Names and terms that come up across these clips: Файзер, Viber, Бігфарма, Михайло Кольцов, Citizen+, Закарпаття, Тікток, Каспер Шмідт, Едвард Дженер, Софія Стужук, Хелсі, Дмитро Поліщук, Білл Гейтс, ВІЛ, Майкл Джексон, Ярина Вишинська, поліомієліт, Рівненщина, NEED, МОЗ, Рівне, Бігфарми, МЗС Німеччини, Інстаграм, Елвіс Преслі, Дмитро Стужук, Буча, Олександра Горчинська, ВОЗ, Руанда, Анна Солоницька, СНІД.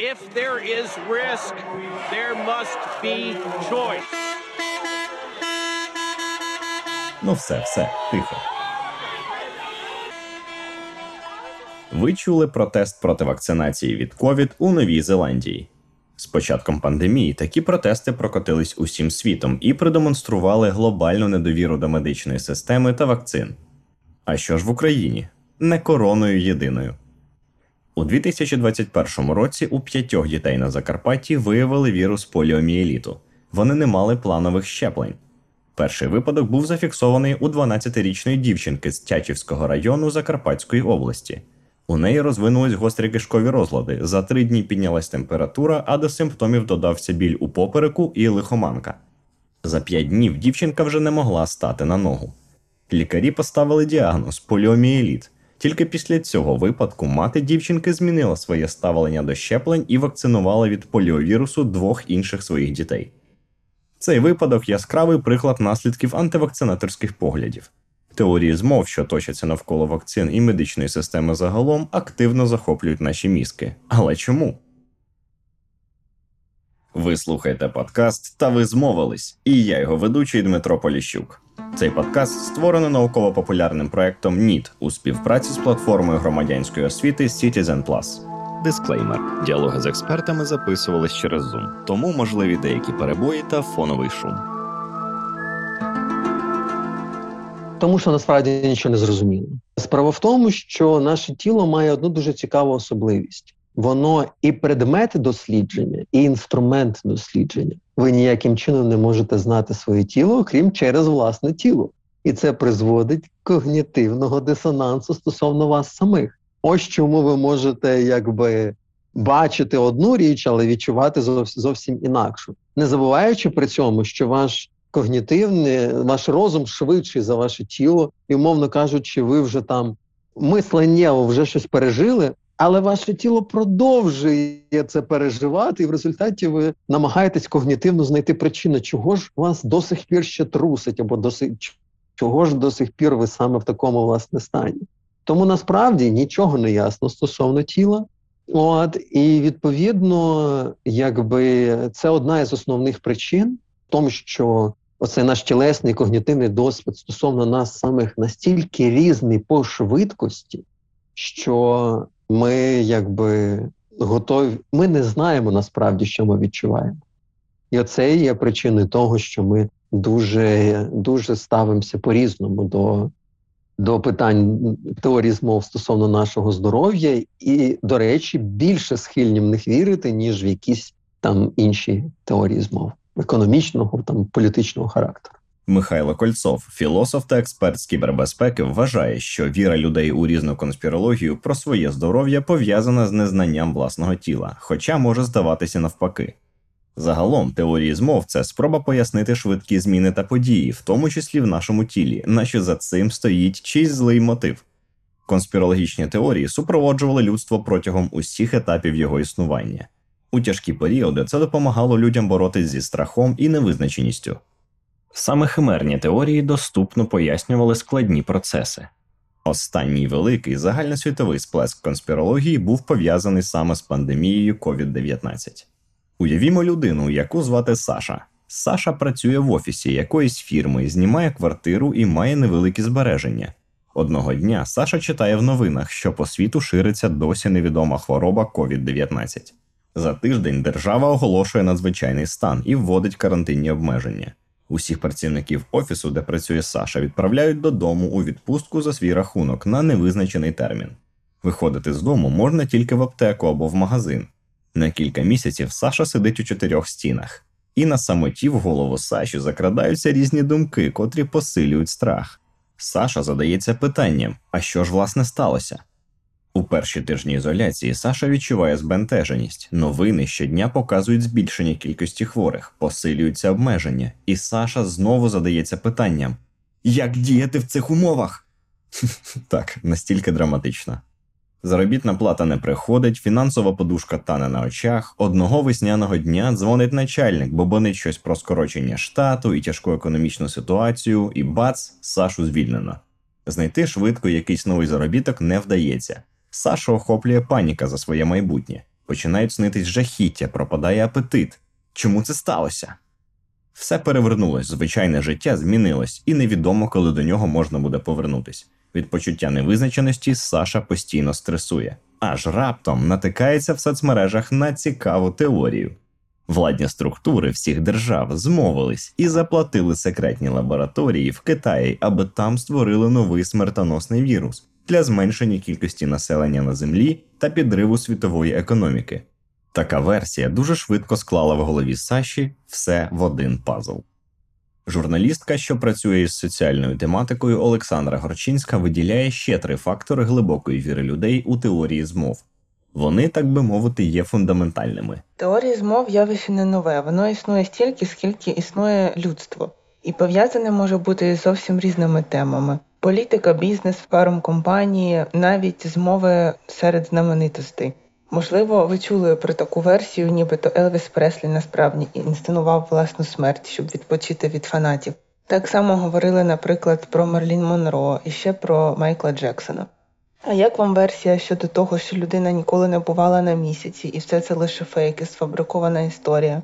If there is risk, there must be choice. Ну все, тихо. Ви чули протест проти вакцинації від ковід у Новій Зеландії. З початком пандемії такі протести прокотились усім світом і продемонстрували глобальну недовіру до медичної системи та вакцин. А що ж в Україні? Не короною єдиною. У 2021 році у 5 дітей на Закарпатті виявили вірус поліомієліту. Вони не мали планових щеплень. Перший випадок був зафіксований у 12-річної дівчинки з Тячівського району Закарпатської області. У неї розвинулись гострі кишкові розлади, за 3 дні піднялась температура, а до симптомів додався біль у попереку і лихоманка. За 5 днів дівчинка вже не могла стати на ногу. Лікарі поставили діагноз – поліомієліт. Тільки після цього випадку мати дівчинки змінила своє ставлення до щеплень і вакцинувала від поліовірусу 2 інших своїх дітей. Цей випадок – яскравий приклад наслідків антивакцинаторських поглядів. Теорії змов, що точаться навколо вакцин і медичної системи загалом, активно захоплюють наші мізки. Але чому? Ви слухаєте подкаст «Та ви змовились» і я його ведучий Дмитро Поліщук. Цей подкаст створено науково-популярним проєктом NEED у співпраці з платформою громадянської освіти Citizen+. Дисклеймер. Діалоги з експертами записувались через Zoom, тому можливі деякі перебої та фоновий шум. Тому що насправді нічого не зрозуміло. Справа в тому, що наше тіло має одну дуже цікаву особливість. Воно і предмет дослідження, і інструмент дослідження. Ви ніяким чином не можете знати своє тіло, окрім через власне тіло. І це призводить до когнітивного дисонансу стосовно вас самих. Ось чому ви можете бачити одну річ, але відчувати зовсім інакшу. Не забуваючи при цьому, що ваш розум швидший за ваше тіло, і, умовно кажучи, ви вже мисленнєво вже щось пережили, але ваше тіло продовжує це переживати, і в результаті ви намагаєтесь когнітивно знайти причину, чого ж вас до сих пір ще трусить, або чого ж до сих пір ви саме в такому, власне, стані. Тому, насправді, нічого не ясно стосовно тіла. І, відповідно, це одна із основних причин, в тому, що оцей наш тілесний когнітивний досвід стосовно нас самих настільки різний по швидкості, що ми готові, ми не знаємо насправді, що ми відчуваємо. І оце є причиною того, що ми дуже, дуже ставимося по-різному до питань теорії змов стосовно нашого здоров'я і, до речі, більше схильні в них вірити, ніж в якісь інші теорії змов економічного, політичного характеру. Михайло Кольцов, філософ та експерт з кібербезпеки, вважає, що віра людей у різну конспірологію про своє здоров'я пов'язана з незнанням власного тіла, хоча може здаватися навпаки. Загалом, теорії змов – це спроба пояснити швидкі зміни та події, в тому числі в нашому тілі, наче за цим стоїть чийсь злий мотив. Конспірологічні теорії супроводжували людство протягом усіх етапів його існування. У тяжкі періоди це допомагало людям боротися зі страхом і невизначеністю. Саме химерні теорії доступно пояснювали складні процеси. Останній великий загальносвітовий сплеск конспірології був пов'язаний саме з пандемією COVID-19. Уявімо людину, яку звати Саша. Саша працює в офісі якоїсь фірми, знімає квартиру і має невеликі збереження. Одного дня Саша читає в новинах, що по світу шириться досі невідома хвороба COVID-19. За тиждень держава оголошує надзвичайний стан і вводить карантинні обмеження. Усіх працівників офісу, де працює Саша, відправляють додому у відпустку за свій рахунок на невизначений термін. Виходити з дому можна тільки в аптеку або в магазин. На кілька місяців Саша сидить у 4 стінах. І на самоті в голову Саші закрадаються різні думки, котрі посилюють страх. Саша задається питанням, а що ж власне сталося? У перші тижні ізоляції Саша відчуває збентеженість. Новини щодня показують збільшення кількості хворих, посилюються обмеження. І Саша знову задається питанням «Як діяти в цих умовах?» Так, настільки драматично. Заробітна плата не приходить, фінансова подушка тане на очах, одного весняного дня дзвонить начальник, бобонить щось про скорочення штату і тяжку економічну ситуацію, і бац, Сашу звільнено. Знайти швидко якийсь новий заробіток не вдається. Сашу охоплює паніка за своє майбутнє. Починають снитись жахіття, пропадає апетит. Чому це сталося? Все перевернулось, звичайне життя змінилось, і невідомо, коли до нього можна буде повернутись. Від почуття невизначеності Саша постійно стресує. Аж раптом натикається в соцмережах на цікаву теорію. Владні структури всіх держав змовились і заплатили секретні лабораторії в Китаї, аби там створили новий смертоносний вірус для зменшення кількості населення на Землі та підриву світової економіки. Така версія дуже швидко склала в голові Саші все в один пазл. Журналістка, що працює із соціальною тематикою, Олександра Горчинська виділяє ще 3 фактори глибокої віри людей у теорії змов. Вони, так би мовити, є фундаментальними. Теорія змов явище не нове, воно існує стільки, скільки існує людство. І пов'язане може бути з зовсім різними темами. Політика, бізнес, фармкомпанії, навіть змови серед знаменитостей. Можливо, ви чули про таку версію, нібито Елвіс Преслі насправді інсценував власну смерть, щоб відпочити від фанатів. Так само говорили, наприклад, про Марлін Монро і ще про Майкла Джексона. А як вам версія щодо того, що людина ніколи не бувала на місяці, і все це лише фейки, сфабрикована історія?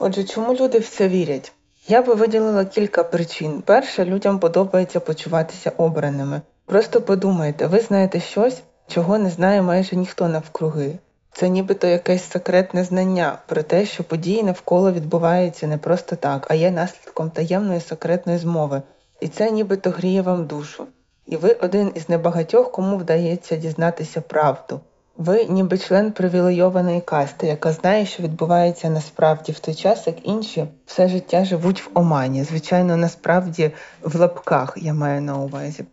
Отже, чому люди в це вірять? Я би виділила кілька причин. Перше, людям подобається почуватися обраними. Просто подумайте, ви знаєте щось, чого не знає майже ніхто навкруги. Це нібито якесь секретне знання про те, що події навколо відбуваються не просто так, а є наслідком таємної секретної змови. І це нібито гріє вам душу. І ви один із небагатьох, кому вдається дізнатися правду. Ви ніби член привілейованої касти, яка знає, що відбувається насправді в той час, як інші все життя живуть в омані. Звичайно, насправді в лапках, я маю на увазі.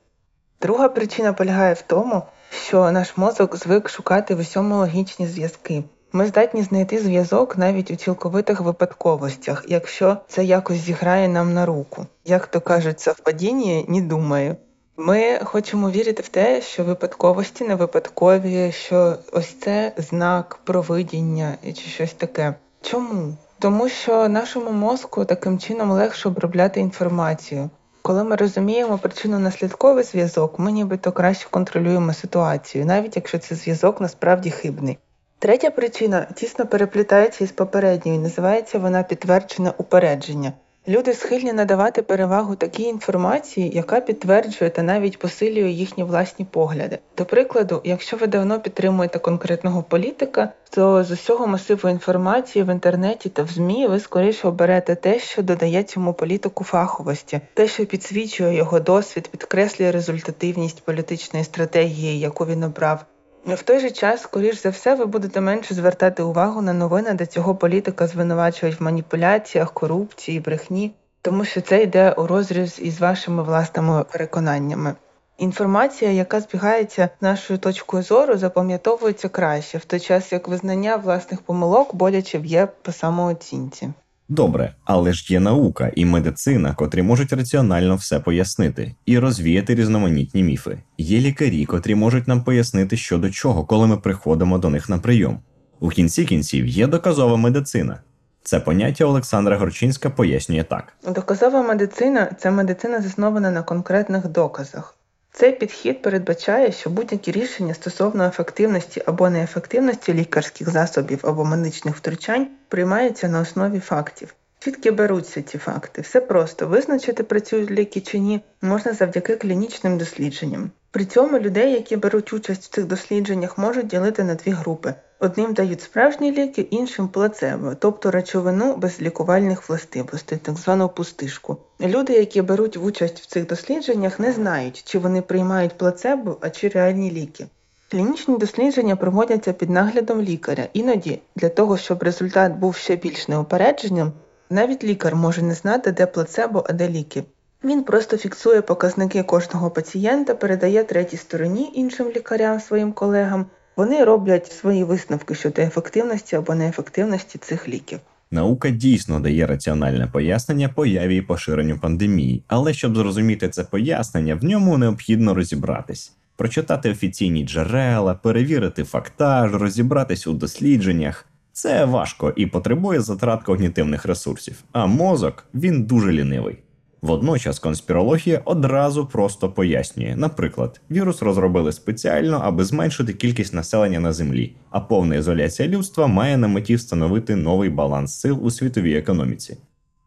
Друга причина полягає в тому, що наш мозок звик шукати в усьому логічні зв'язки. Ми здатні знайти зв'язок навіть у цілковитих випадковостях, якщо це якось зіграє нам на руку. Як то кажуть, совпадіння не думаю. Ми хочемо вірити в те, що випадковості не випадкові, що ось це знак провидіння чи щось таке. Чому? Тому що нашому мозку таким чином легше обробляти інформацію. Коли ми розуміємо причинно-наслідковий зв'язок, ми нібито краще контролюємо ситуацію, навіть якщо цей зв'язок насправді хибний. Третя причина тісно переплітається із попередньою, називається вона підтверджене упередження. Люди схильні надавати перевагу такій інформації, яка підтверджує та навіть посилює їхні власні погляди. До прикладу, якщо ви давно підтримуєте конкретного політика, то з усього масиву інформації в інтернеті та в ЗМІ ви скоріше оберете те, що додає цьому політику фаховості, те, що підсвічує його досвід, підкреслює результативність політичної стратегії, яку він обрав. В той же час, скоріш за все, ви будете менше звертати увагу на новини, де цього політика звинувачують в маніпуляціях, корупції, брехні, тому що це йде у розріз із вашими власними переконаннями. Інформація, яка збігається з нашою точкою зору, запам'ятовується краще, в той час як визнання власних помилок боляче б'є по самооцінці. Добре, але ж є наука і медицина, котрі можуть раціонально все пояснити і розвіяти різноманітні міфи. Є лікарі, котрі можуть нам пояснити, що до чого, коли ми приходимо до них на прийом. У кінці кінців є доказова медицина. Це поняття Олександра Горчинська пояснює так. Доказова медицина – це медицина, заснована на конкретних доказах. Цей підхід передбачає, що будь-які рішення стосовно ефективності або неефективності лікарських засобів або медичних втручань приймаються на основі фактів. Звідки беруться ці факти? Все просто. Визначити, працюють ліки чи ні, можна завдяки клінічним дослідженням. При цьому людей, які беруть участь в цих дослідженнях, можуть ділити на 2 групи. Одним дають справжні ліки, іншим – плацебо, тобто речовину без лікувальних властивостей, так звану пустишку. Люди, які беруть участь в цих дослідженнях, не знають, чи вони приймають плацебо, а чи реальні ліки. Клінічні дослідження проводяться під наглядом лікаря. Іноді, для того, щоб результат був ще більш неупередженим, навіть лікар може не знати, де плацебо, а де ліки. Він просто фіксує показники кожного пацієнта, передає третій стороні, іншим лікарям, своїм колегам. Вони роблять свої висновки щодо ефективності або неефективності цих ліків. Наука дійсно дає раціональне пояснення появі і поширенню пандемії, але щоб зрозуміти це пояснення, в ньому необхідно розібратись. Прочитати офіційні джерела, перевірити фактаж, розібратись у дослідженнях. Це важко і потребує затрат когнітивних ресурсів, а мозок, він дуже лінивий. Водночас конспірологія одразу просто пояснює. Наприклад, вірус розробили спеціально, аби зменшити кількість населення на Землі, а повна ізоляція людства має на меті встановити новий баланс сил у світовій економіці.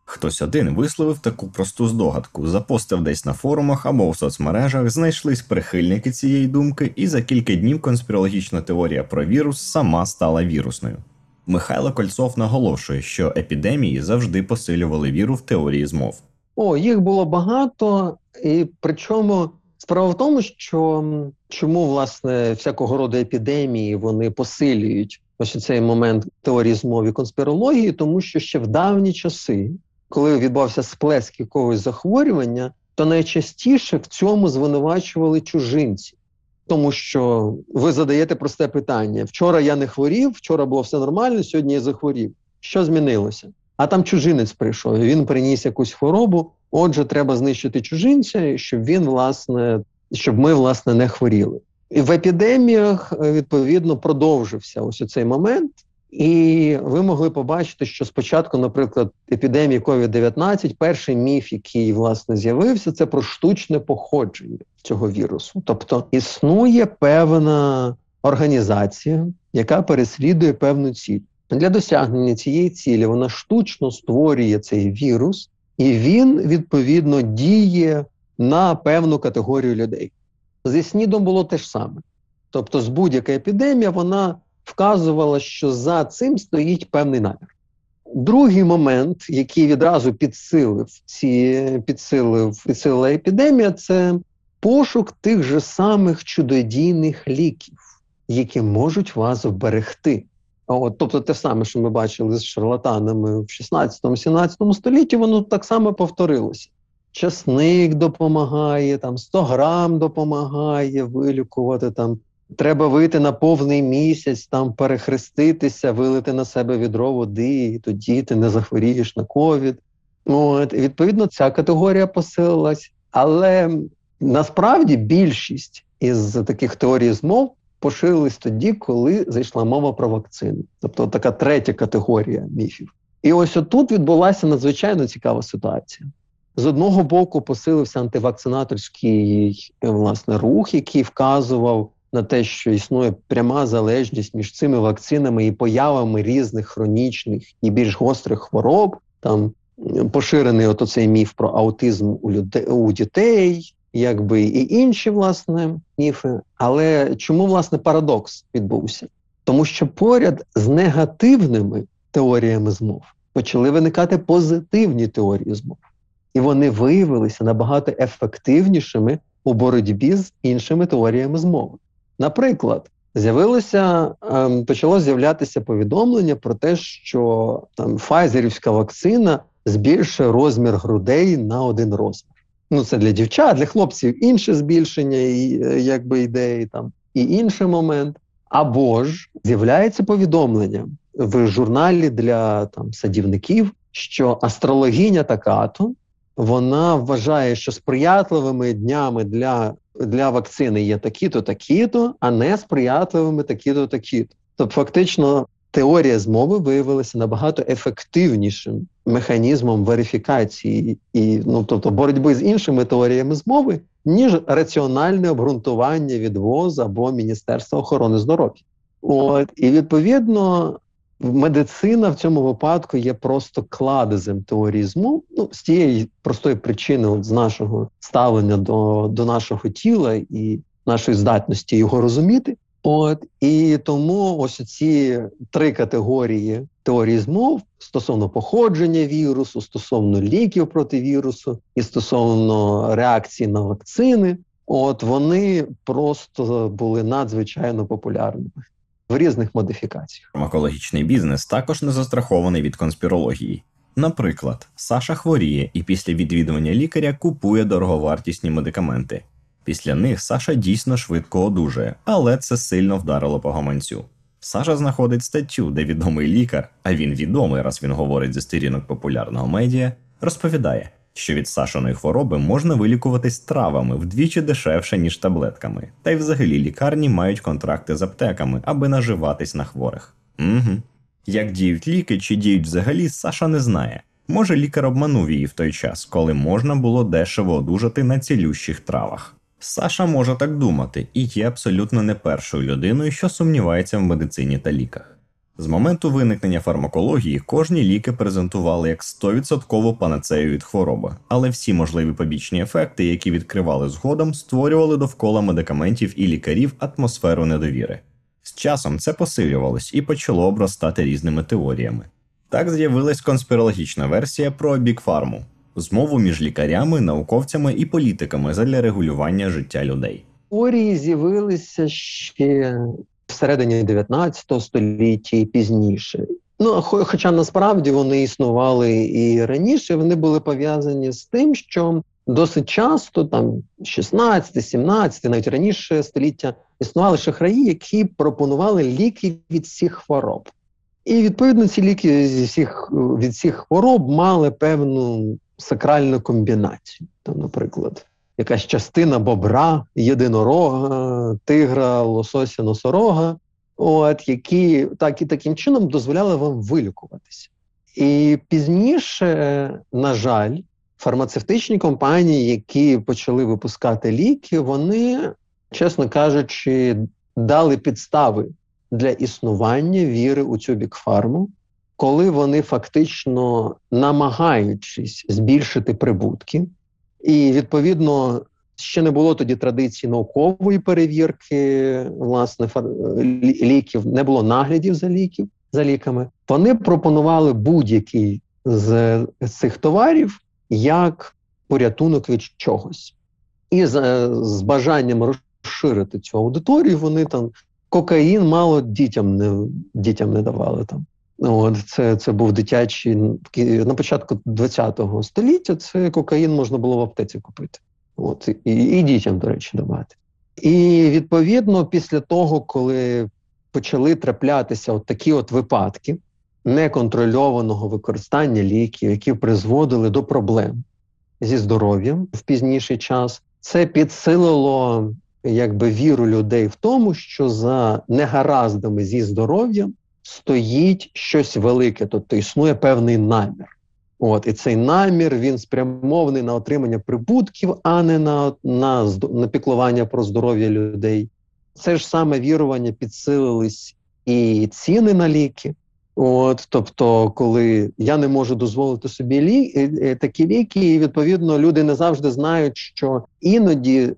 Хтось один висловив таку просту здогадку, запостив десь на форумах або в соцмережах, знайшлись прихильники цієї думки, і за кілька днів конспірологічна теорія про вірус сама стала вірусною. Михайло Кольцов наголошує, що епідемії завжди посилювали віру в теорії змов. Їх було багато, і причому справа в тому, що чому, власне, всякого роду епідемії вони посилюють ось цей момент теорії змов і конспірології, тому що ще в давні часи, коли відбувався сплеск якогось захворювання, то найчастіше в цьому звинувачували чужинців. Тому що ви задаєте просте питання. Вчора я не хворів, вчора було все нормально, сьогодні я захворів. Що змінилося? А там чужинець прийшов, він приніс якусь хворобу, отже, треба знищити чужинця, щоб ми, власне, не хворіли. І в епідеміях, відповідно, продовжився ось цей момент. І ви могли побачити, що спочатку, наприклад, епідемії COVID-19, перший міф, який, власне, з'явився, це про штучне походження цього вірусу. Тобто існує певна організація, яка переслідує певну ціль. Для досягнення цієї цілі вона штучно створює цей вірус, і він, відповідно, діє на певну категорію людей. Зі СНІДом було те ж саме. Тобто з будь-яка епідемія вона вказувала, що за цим стоїть певний намір. Другий момент, який відразу підсилила епідемія, це пошук тих же самих чудодійних ліків, які можуть вас вберегти. Тобто те саме, що ми бачили з шарлатанами в 16-17 столітті, воно так само повторилося. Часник допомагає, там 100 грам допомагає вилікувати, там треба вийти на повний місяць, там перехреститися, вилити на себе відро води, і тоді ти не захворієш на ковід. Відповідно, ця категорія посилилась. Але насправді більшість із таких теорій змов поширились тоді, коли зайшла мова про вакцини. Тобто така третя категорія міфів. І ось отут відбулася надзвичайно цікава ситуація. З одного боку посилився антивакцинаторський, власне, рух, який вказував на те, що існує пряма залежність між цими вакцинами і появами різних хронічних і більш гострих хвороб. Там поширений оцей міф про аутизм у дітей, якби і інші, власне, міфи. Але чому, власне, парадокс відбувся? Тому що поряд з негативними теоріями змов почали виникати позитивні теорії змов. І вони виявилися набагато ефективнішими у боротьбі з іншими теоріями змови. Наприклад, почало з'являтися повідомлення про те, що там файзерівська вакцина збільшує розмір грудей на один розмір. Це для дівчат, для хлопців інше збільшення, якби ідеї там, і інший момент. Або ж з'являється повідомлення в журналі для садівників, що астрологиня така-то, вона вважає, що сприятливими днями для вакцини є такі-то, такі-то, а не сприятливими такі-то, такі-то. Тобто фактично теорія змови виявилася набагато ефективнішим механізмом верифікації і тобто боротьби з іншими теоріями змови, ніж раціональне обґрунтування від ВОЗ або Міністерства охорони здоров'я. І відповідно медицина в цьому випадку є просто кладезем теорії змов, з тієї простої причини з нашого ставлення до нашого тіла і нашої здатності його розуміти. І тому ось ці три категорії теорії змов стосовно походження вірусу, стосовно ліків проти вірусу і стосовно реакції на вакцини, вони просто були надзвичайно популярними в різних модифікаціях. Фармакологічний бізнес також не застрахований від конспірології. Наприклад, Саша хворіє і після відвідування лікаря купує дороговартісні медикаменти. Після них Саша дійсно швидко одужає, але це сильно вдарило по гаманцю. Саша знаходить статтю, де відомий лікар, а він відомий, раз він говорить зі сторінок популярного медіа, розповідає, що від Сашиної хвороби можна вилікуватись травами вдвічі дешевше, ніж таблетками. Та й взагалі лікарні мають контракти з аптеками, аби наживатись на хворих. Як діють ліки чи діють взагалі, Саша не знає. Може, лікар обманув її в той час, коли можна було дешево одужати на цілющих травах. Саша може так думати і є абсолютно не першою людиною, що сумнівається в медицині та ліках. З моменту виникнення фармакології кожні ліки презентували як 100% панацею від хвороби, але всі можливі побічні ефекти, які відкривали згодом, створювали довкола медикаментів і лікарів атмосферу недовіри. З часом це посилювалось і почало обростати різними теоріями. Так з'явилась конспірологічна версія про Бігфарму – змову між лікарями, науковцями і політиками задля регулювання життя людей. Теорії з'явилися ще всередині 19 століття і пізніше. Ну, хоча насправді вони існували і раніше, вони були пов'язані з тим, що досить часто, там 16, 17, навіть раніше століття, існували шахраї, які пропонували ліки від всіх хвороб. І, відповідно, ці ліки від всіх хвороб мали певну сакральну комбінацію. Там, наприклад, якась частина бобра, єдинорога, тигра, лосося, носорога, які таким чином дозволяли вам вилікуватися. І пізніше, на жаль, фармацевтичні компанії, які почали випускати ліки, вони, чесно кажучи, дали підстави для існування віри у цю бігфарму, коли вони фактично, намагаючись збільшити прибутки, і, відповідно, ще не було тоді традиції наукової перевірки, власне, ліків, не було наглядів за ліками, вони пропонували будь-який з цих товарів як порятунок від чогось. І з бажанням розширити цю аудиторію вони там кокаїн мало дітям не давали там. Це був дитячий, на початку 20-го століття це кокаїн можна було в аптеці купити. І дітям, до речі, давати. І, відповідно, після того, коли почали траплятися такі випадки неконтрольованого використання ліків, які призводили до проблем зі здоров'ям в пізніший час, це підсилило віру людей в тому, що за негараздами зі здоров'ям стоїть щось велике, тобто існує певний намір. І цей намір, він спрямований на отримання прибутків, а не на піклування про здоров'я людей. Це ж саме вірування підсилились і ціни на ліки. Тобто, коли я не можу дозволити собі такі ліки, і, відповідно, люди не завжди знають, що іноді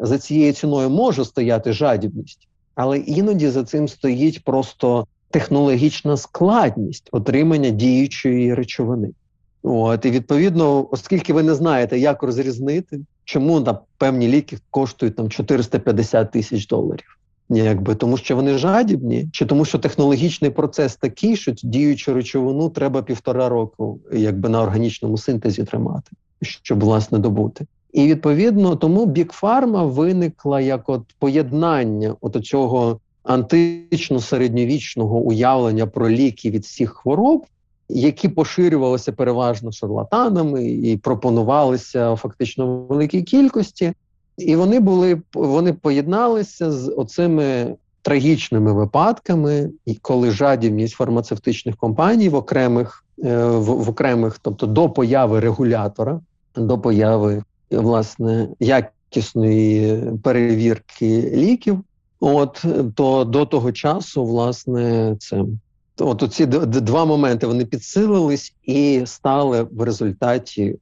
за цією ціною може стояти жадібність, але іноді за цим стоїть просто технологічна складність отримання діючої речовини. І, відповідно, оскільки ви не знаєте, як розрізнити, чому певні ліки коштують $450,000, тому що вони жадібні, чи тому що технологічний процес такий, що діючу речовину треба 1,5 року на органічному синтезі тримати, щоб, власне, добути. І, відповідно, тому бігфарма виникла як поєднання цього антично-середньовічного уявлення про ліки від всіх хвороб, які поширювалися переважно шарлатанами і пропонувалися фактично в великій кількості. І вони поєдналися з оцими трагічними випадками, коли жадібність фармацевтичних компаній в окремих, тобто до появи регулятора, до появи, власне, якісної перевірки ліків, то до того часу, власне, це. Оці два моменти, вони підсилились і стали в результаті,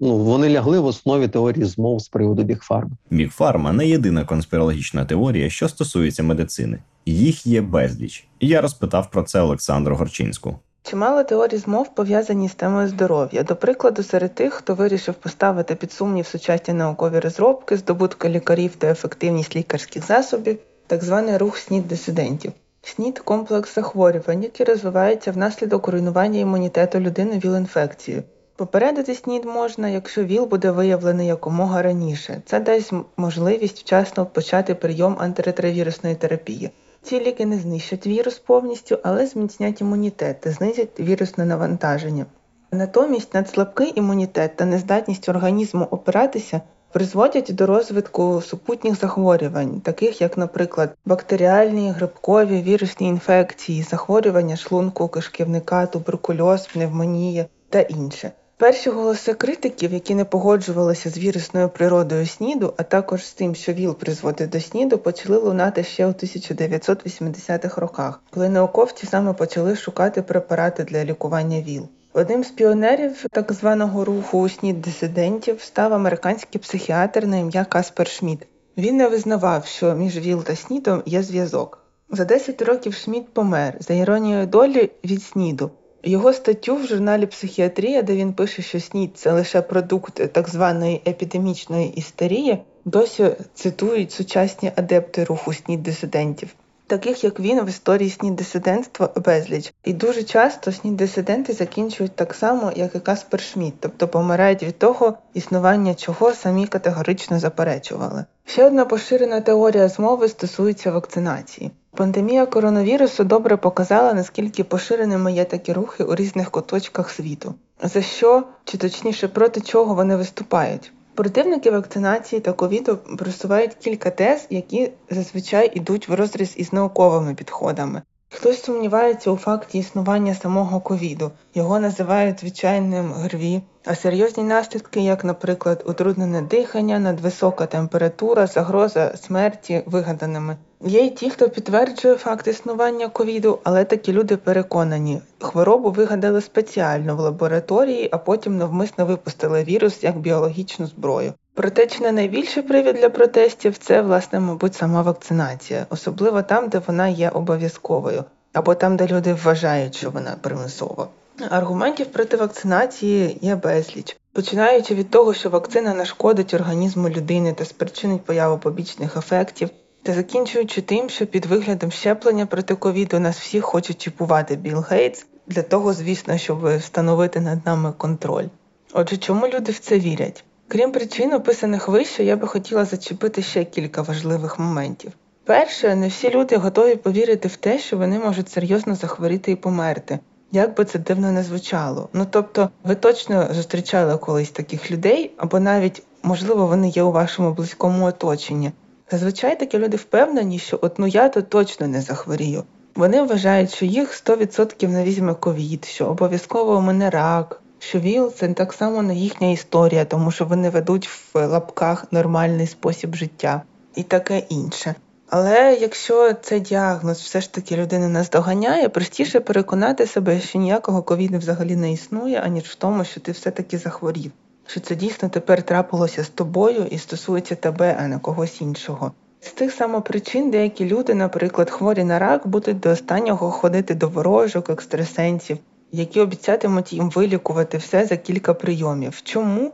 вони лягли в основі теорії змов з приводу бігфарми. Бігфарма – не єдина конспірологічна теорія, що стосується медицини. Їх є безліч. Я розпитав про це Олександру Горчинську. Чимало теорій змов пов'язані з темою здоров'я. До прикладу, серед тих, хто вирішив поставити під сумнів сучасні наукові розробки, здобутки лікарів та ефективність лікарських засобів, так званий рух СНІД-дисидентів. СНІД – комплекс захворювань, який розвивається внаслідок руйнування імунітету людини ВІЛ-інфекцією. Попередити СНІД можна, якщо ВІЛ буде виявлений якомога раніше. Це дасть можливість вчасно почати прийом антиретровірусної терапії. Ці ліки не знищать вірус повністю, але зміцнять імунітет та знизять вірусне навантаження. Натомість надслабкий імунітет та нездатність організму опиратися – призводять до розвитку супутніх захворювань, таких як, наприклад, бактеріальні, грибкові, вірусні інфекції, захворювання шлунку, кишківника, туберкульоз, пневмонія, та інше. Перші голоси критиків, які не погоджувалися з вірусною природою СНІДу, а також з тим, що ВІЛ призводить до СНІДу, почали лунати ще у 1980-х роках, коли науковці саме почали шукати препарати для лікування ВІЛ. Одним з піонерів так званого руху СНІД-дисидентів став американський психіатр на ім'я Каспер Шмідт. Він не визнавав, що між ВІЛ та СНІДом є зв'язок. За 10 років Шмідт помер, за іронією долі, від СНІДу. Його статтю в журналі «Психіатрія», де він пише, що СНІД – це лише продукт так званої епідемічної істерії, досі цитують сучасні адепти руху СНІД-дисидентів. Таких, як він, в історії СНІД-дисидентства безліч. І дуже часто СНІД-дисиденти закінчують так само, як і Каспер Шмідт, тобто помирають від того, існування чого самі категорично заперечували. Ще одна поширена теорія змови стосується вакцинації. Пандемія коронавірусу добре показала, наскільки поширеними є такі рухи у різних куточках світу. За що, чи точніше проти чого вони виступають? Противники вакцинації та ковіду просувають кілька тез, які зазвичай йдуть в розріз із науковими підходами. Хтось сумнівається у факті існування самого ковіду. Його називають звичайним ГРВІ, а серйозні наслідки, як, наприклад, утруднене дихання, надвисока температура, загроза смерті, вигаданими. Є й ті, хто підтверджує факт існування ковіду, але такі люди переконані. Хворобу вигадали спеціально в лабораторії, а потім навмисно випустили вірус як біологічну зброю. Проте, чи не найбільший привід для протестів – це, власне, мабуть, сама вакцинація. Особливо там, де вона є обов'язковою, або там, де люди вважають, що вона примусова. Аргументів проти вакцинації є безліч. Починаючи від того, що вакцина нашкодить організму людини та спричинить появу побічних ефектів, та закінчуючи тим, що під виглядом щеплення проти ковіду нас всіх хочуть чіпувати Білл Гейтс, для того, звісно, щоб встановити над нами контроль. Отже, чому люди в це вірять? Крім причин, описаних вище, я би хотіла зачепити ще кілька важливих моментів. Перше, не всі люди готові повірити в те, що вони можуть серйозно захворіти і померти. Як би це дивно не звучало. Тобто, ви точно зустрічали колись таких людей, або навіть, можливо, вони є у вашому близькому оточенні. Зазвичай такі люди впевнені, що я то точно не захворію. Вони вважають, що їх 100% не візьме ковід, що обов'язково у мене рак, що ВІЛ – це так само не їхня історія, тому що вони ведуть в лапках нормальний спосіб життя і таке інше. Але якщо цей діагноз все ж таки людина наздоганяє, простіше переконати себе, що ніякого ковіду взагалі не існує, аніж в тому, що ти все-таки захворів, що це дійсно тепер трапилося з тобою і стосується тебе, а не когось іншого. З тих самих причин деякі люди, наприклад, хворі на рак, будуть до останнього ходити до ворожок, екстрасенсів, які обіцятимуть їм вилікувати все за кілька прийомів. Чому?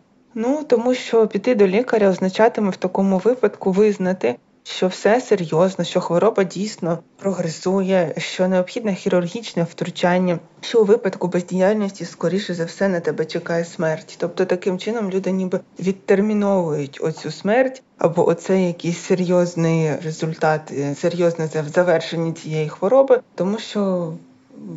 Тому що піти до лікаря означатиме в такому випадку визнати, що все серйозно, що хвороба дійсно прогресує, що необхідне хірургічне втручання, що у випадку бездіяльності, скоріше за все, на тебе чекає смерть. Тобто таким чином люди ніби відтерміновують оцю смерть, або оце якийсь серйозний результат, серйозне завершення цієї хвороби, тому що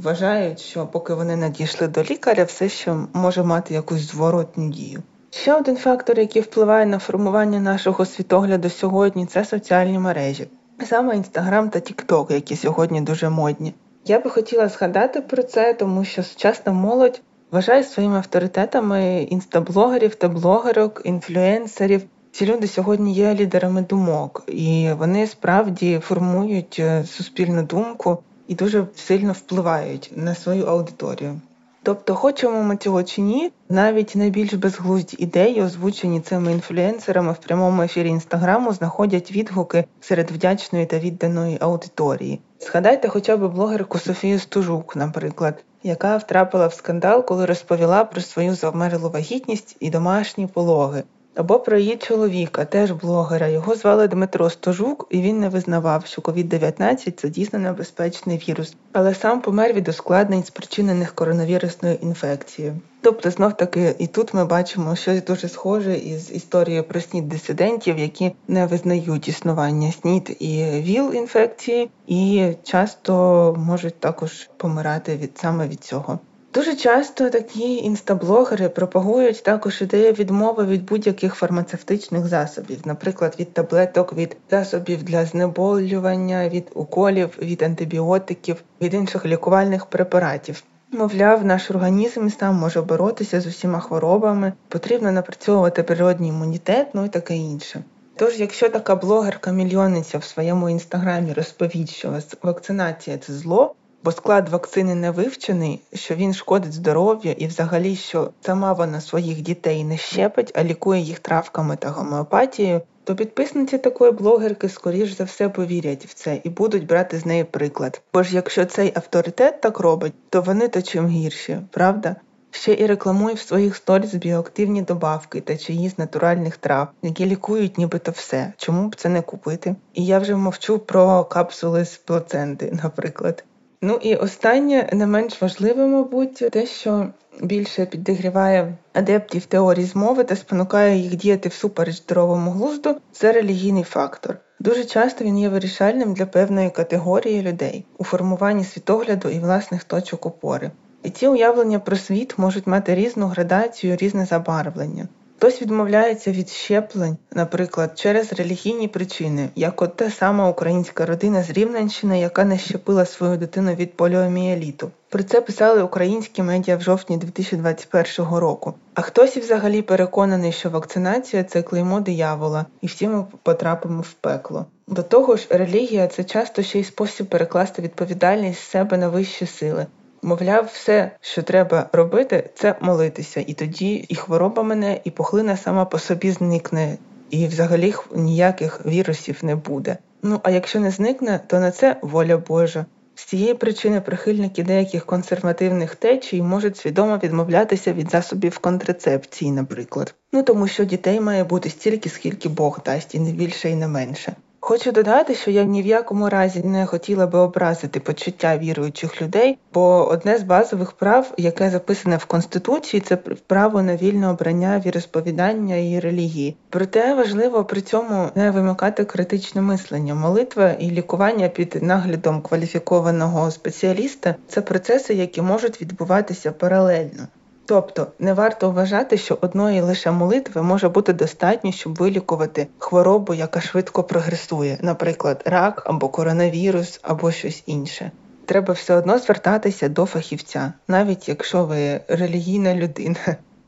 вважають, що поки вони надійшли до лікаря, все ще може мати якусь зворотну дію. Ще один фактор, який впливає на формування нашого світогляду сьогодні, це соціальні мережі. Саме Інстаграм та Тікток, які сьогодні дуже модні. Я би хотіла згадати про це, тому що сучасна молодь вважає своїми авторитетами інстаблогерів та блогерок, інфлюенсерів. Ці люди сьогодні є лідерами думок, і вони справді формують суспільну думку і дуже сильно впливають на свою аудиторію. Тобто, хочемо ми цього чи ні, навіть найбільш безглузді ідеї, озвучені цими інфлюенсерами в прямому ефірі Інстаграму, знаходять відгуки серед вдячної та відданої аудиторії. Згадайте хоча б блогерку Софію Стужук, наприклад, яка втрапила в скандал, коли розповіла про свою завмерлу вагітність і домашні пологи. Або про її чоловіка, теж блогера. Його звали Дмитро Стужук, і він не визнавав, що COVID-19 – це дійсно небезпечний вірус. Але сам помер від ускладнень, спричинених коронавірусною інфекцією. Тобто, знов-таки, і тут ми бачимо щось дуже схоже із історією про СНІД-дисидентів, які не визнають існування СНІД і ВІЛ-інфекції, і часто можуть також помирати саме від цього. Дуже часто такі інстаблогери пропагують також ідею відмови від будь-яких фармацевтичних засобів, наприклад, від таблеток, від засобів для знеболювання, від уколів, від антибіотиків, від інших лікувальних препаратів. Мовляв, наш організм сам може боротися з усіма хворобами, потрібно напрацьовувати природний імунітет, ну і таке інше. Тож, якщо така блогерка-мільйонниця в своєму інстаграмі розповість, що вакцинація – це зло, бо склад вакцини не вивчений, що він шкодить здоров'ю і взагалі, що сама вона своїх дітей не щепить, а лікує їх травками та гомеопатією, то підписниці такої блогерки, скоріш за все, повірять в це і будуть брати з неї приклад. Бо ж якщо цей авторитет так робить, то вони то чим гірші, правда? Ще і рекламує в своїх сторіс біоактивні добавки та чиїсь натуральних трав, які лікують нібито все. Чому б це не купити? І я вже мовчу про капсули з плаценти, наприклад. Ну і останнє, не менш важливе, мабуть, те, що більше підігріває адептів теорії змови та спонукає їх діяти всупереч здоровому глузду, це релігійний фактор. Дуже часто він є вирішальним для певної категорії людей у формуванні світогляду і власних точок опори. І ці уявлення про світ можуть мати різну градацію, різне забарвлення. Хтось відмовляється від щеплень, наприклад, через релігійні причини, як от та сама українська родина з Рівненщини, яка не щепила свою дитину від поліомієліту. Про це писали українські медіа в жовтні 2021 року. А хтось і взагалі переконаний, що вакцинація – це клеймо диявола, і всі ми потрапимо в пекло. До того ж, релігія – це часто ще й спосіб перекласти відповідальність з себе на вищі сили. Мовляв, все, що треба робити, це молитися, і тоді і хвороба мене, і пухлина сама по собі зникне, і взагалі ніяких вірусів не буде. Ну, а якщо не зникне, то на це воля Божа. З цієї причини прихильники деяких консервативних течій можуть свідомо відмовлятися від засобів контрацепції, наприклад. Ну, тому що дітей має бути стільки, скільки Бог дасть, і не більше, і не менше. Хочу додати, що я ні в якому разі не хотіла би образити почуття віруючих людей, бо одне з базових прав, яке записане в Конституції, це право на вільне обрання віросповідання і релігії. Проте важливо при цьому не вимикати критичне мислення. Молитва і лікування під наглядом кваліфікованого спеціаліста – це процеси, які можуть відбуватися паралельно. Тобто, не варто вважати, що одної лише молитви може бути достатньо, щоб вилікувати хворобу, яка швидко прогресує, наприклад, рак або коронавірус, або щось інше. Треба все одно звертатися до фахівця, навіть якщо ви релігійна людина.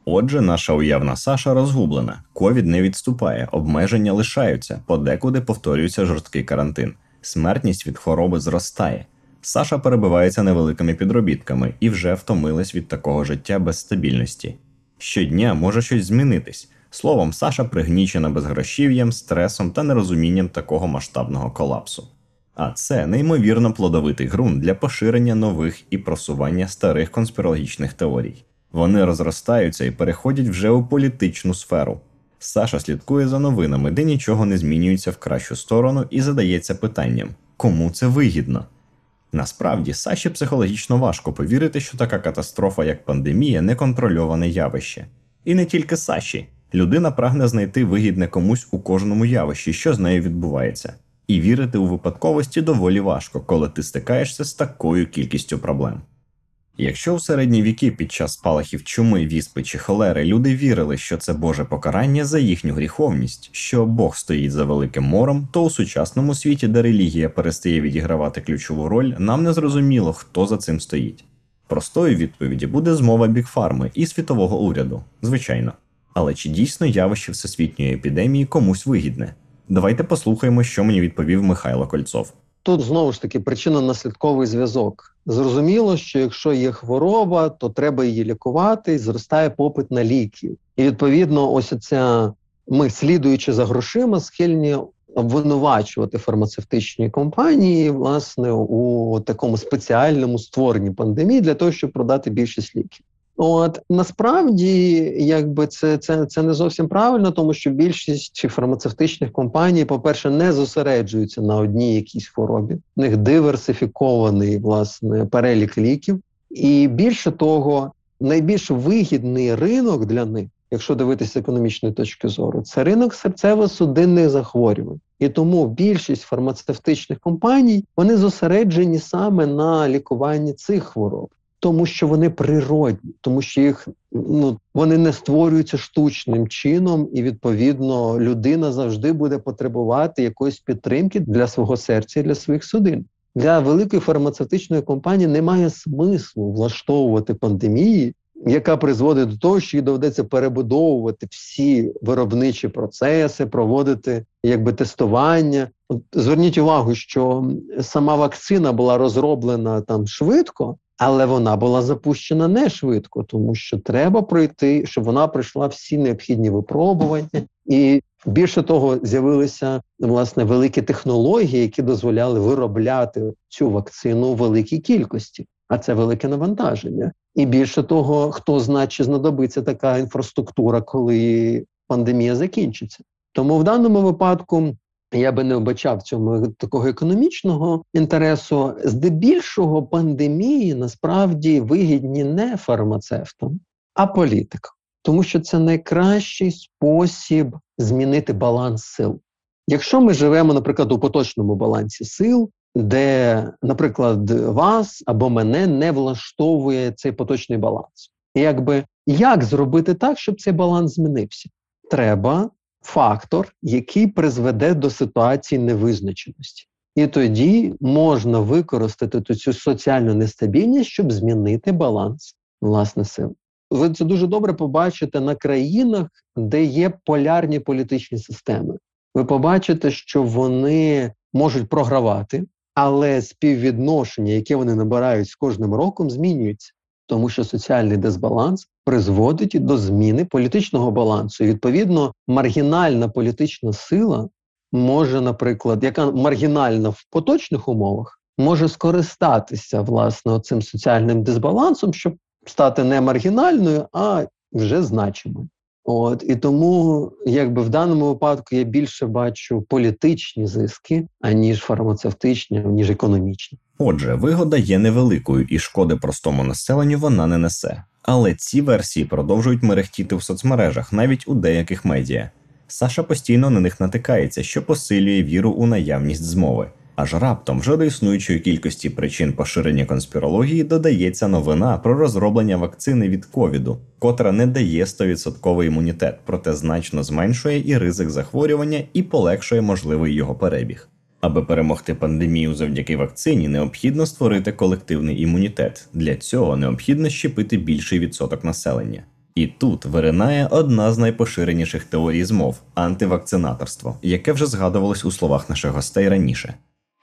Отже, наша уявна Саша розгублена. Ковід не відступає, обмеження лишаються, подекуди повторюється жорсткий карантин. Смертність від хвороби зростає. Саша перебивається невеликими підробітками і вже втомилась від такого життя без стабільності. Щодня може щось змінитись. Словом, Саша пригнічена безгрошів'ям, стресом та нерозумінням такого масштабного колапсу. А це неймовірно плодовитий ґрунт для поширення нових і просування старих конспірологічних теорій. Вони розростаються і переходять вже у політичну сферу. Саша слідкує за новинами, де нічого не змінюється в кращу сторону і задається питанням – кому це вигідно? Насправді, Саші психологічно важко повірити, що така катастрофа, як пандемія, неконтрольоване явище. І не тільки Саші. Людина прагне знайти вигідне комусь у кожному явищі, що з нею відбувається. І вірити у випадковості доволі важко, коли ти стикаєшся з такою кількістю проблем. Якщо у середні віки під час спалахів чуми, віспи чи холери люди вірили, що це Боже покарання за їхню гріховність, що Бог стоїть за великим мором, то у сучасному світі, де релігія перестає відігравати ключову роль, нам не зрозуміло, хто за цим стоїть. Простою відповіді буде змова Бігфарми і світового уряду, звичайно. Але чи дійсно явище всесвітньої епідемії комусь вигідне? Давайте послухаємо, що мені відповів Михайло Кольцов. Тут, знову ж таки, причинно-наслідковий зв'язок. Зрозуміло, що якщо є хвороба, то треба її лікувати, і зростає попит на ліки. І, відповідно, ось ця ми, слідуючи за грошима, схильні обвинувачувати фармацевтичні компанії, власне, у такому спеціальному створенні пандемії для того, щоб продати більшість ліків. От насправді, якби це не зовсім правильно, тому що більшість фармацевтичних компаній, по-перше, не зосереджуються на одній якійсь хворобі. У них диверсифікований, власне, перелік ліків. І більше того, найбільш вигідний ринок для них, якщо дивитися з економічної точки зору, це ринок серцево-судинних захворювань. І тому більшість фармацевтичних компаній, вони зосереджені саме на лікуванні цих хвороб. Тому що вони природні, тому що їх вони не створюються штучним чином, і відповідно людина завжди буде потребувати якоїсь підтримки для свого серця і для своїх судин. для великої фармацевтичної компанії немає смислу влаштовувати пандемії, яка призводить до того, що їй доведеться перебудовувати всі виробничі процеси, проводити тестування. От, зверніть увагу, що сама вакцина була розроблена там швидко, але вона була запущена не швидко, тому що треба пройти, щоб вона пройшла всі необхідні випробування. І більше того, з'явилися, власне, великі технології, які дозволяли виробляти цю вакцину в великій кількості. А це велике навантаження. І більше того, хто знає, чи знадобиться така інфраструктура, коли пандемія закінчиться. Тому в даному випадку я би не вбачав в цьому такого економічного інтересу. Здебільшого пандемії насправді вигідні не фармацевтам, а політикам. Тому що це найкращий спосіб змінити баланс сил. Якщо ми живемо, наприклад, у поточному балансі сил, де, наприклад, вас або мене не влаштовує цей поточний баланс. І як зробити так, щоб цей баланс змінився? Треба фактор, який призведе до ситуації невизначеності. І тоді можна використати цю соціальну нестабільність, щоб змінити баланс власне сил. Ви це дуже добре побачите на країнах, де є полярні політичні системи. Ви побачите, що вони можуть програвати, але співвідношення, яке вони набирають з кожним роком, змінюється. Тому що соціальний дисбаланс призводить до зміни політичного балансу. І, відповідно, маргінальна політична сила може, наприклад, яка маргінальна в поточних умовах, може скористатися, власне, цим соціальним дисбалансом, щоб стати не маргінальною, а вже значимою. От, і тому, в даному випадку я більше бачу політичні зиски, аніж фармацевтичні, аніж економічні. Отже, вигода є невеликою і шкоди простому населенню вона не несе. Але ці версії продовжують мерехтіти в соцмережах, навіть у деяких медіа. Саша постійно на них натикається, що посилює віру у наявність змови. Аж раптом вже до існуючої кількості причин поширення конспірології додається новина про розроблення вакцини від ковіду, котра не дає 100% імунітет, проте значно зменшує і ризик захворювання, і полегшує можливий його перебіг. Аби перемогти пандемію завдяки вакцині, необхідно створити колективний імунітет. Для цього необхідно щепити більший відсоток населення. І тут виринає одна з найпоширеніших теорій змов – антивакцинаторство, яке вже згадувалось у словах наших гостей раніше.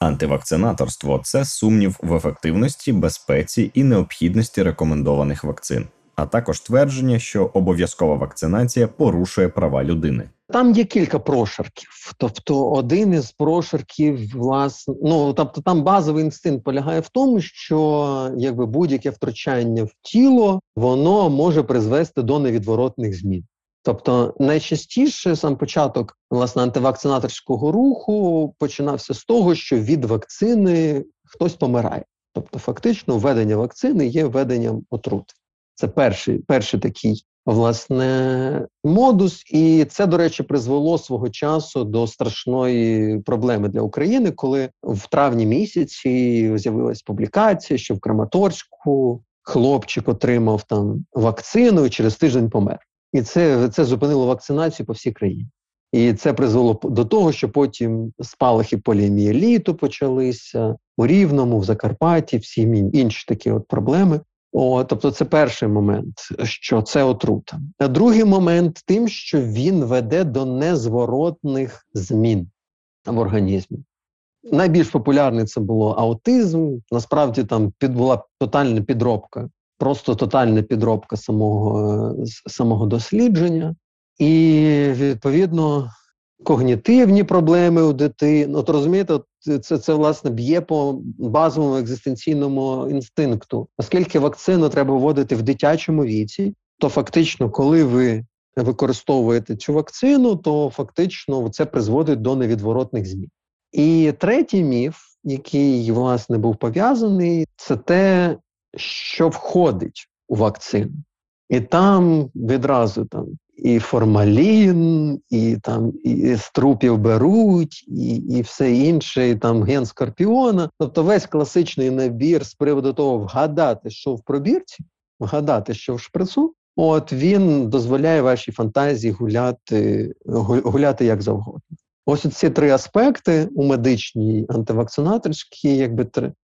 Антивакцинаторство – це сумнів в ефективності, безпеці і необхідності рекомендованих вакцин, а також твердження, що обов'язкова вакцинація порушує права людини. Там є кілька прошарків. Тобто один із прошарків, там базовий інстинкт полягає в тому, що будь-яке втручання в тіло, воно може призвести до невідворотних змін. Тобто найчастіше сам початок, антивакцинаторського руху починався з того, що від вакцини хтось помирає. Тобто фактично введення вакцини є введенням отрути. Це перший такий, модус. І це, до речі, призвело свого часу до страшної проблеми для України, коли в травні місяці з'явилась публікація, що в Краматорську хлопчик отримав вакцину і через тиждень помер. І це зупинило вакцинацію по всій країні. І це призвело до того, що потім спалахи поліомієліту почалися у Рівному, в Закарпатті, всі інші такі проблеми. Тобто це перший момент, що це отрута. А другий момент тим, що він веде до незворотних змін в організмі. Найбільш популярний це було аутизм, насправді там була тотальна підробка. Просто тотальна підробка самого дослідження. І, відповідно, когнітивні проблеми у дитини. От розумієте, це власне, б'є по базовому екзистенційному інстинкту. Оскільки вакцину треба вводити в дитячому віці, то фактично, коли ви використовуєте цю вакцину, то фактично це призводить до невідворотних змін. І третій міф, який, власне, був пов'язаний, це те, що входить у вакцину. І там відразу і формалін, і з трупів беруть, і все інше, і ген скорпіона. Тобто весь класичний набір з приводу того вгадати, що в пробірці, вгадати, що в шприцу, він дозволяє вашій фантазії гуляти як завгодно. Ось ці три аспекти у медичній антивакцинаторській,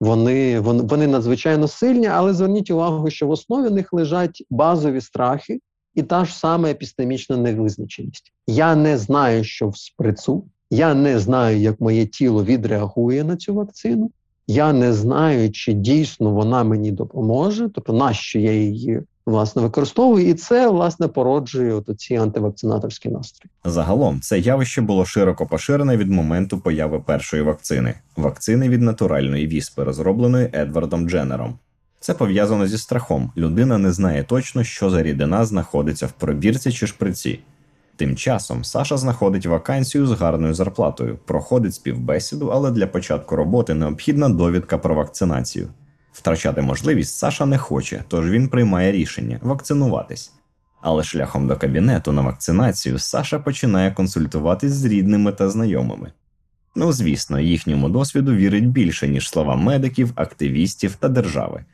вони надзвичайно сильні, але зверніть увагу, що в основі них лежать базові страхи і та ж сама епістемічна невизначеність. Я не знаю, що в шприцу, я не знаю, як моє тіло відреагує на цю вакцину, я не знаю, чи дійсно вона мені допоможе, тобто нащо я її власне використовую, і це, власне, породжує ці антивакцинаторські настрої. Загалом, це явище було широко поширене від моменту появи першої вакцини – вакцини від натуральної віспи, розробленої Едвардом Дженером. Це пов'язано зі страхом. Людина не знає точно, що за рідина знаходиться в пробірці чи шприці. Тим часом Саша знаходить вакансію з гарною зарплатою, проходить співбесіду, але для початку роботи необхідна довідка про вакцинацію. Втрачати можливість Саша не хоче, тож він приймає рішення – вакцинуватись. Але шляхом до кабінету на вакцинацію Саша починає консультуватись з рідними та знайомими. Ну, звісно, їхньому досвіду вірить більше, ніж слова медиків, активістів та держави.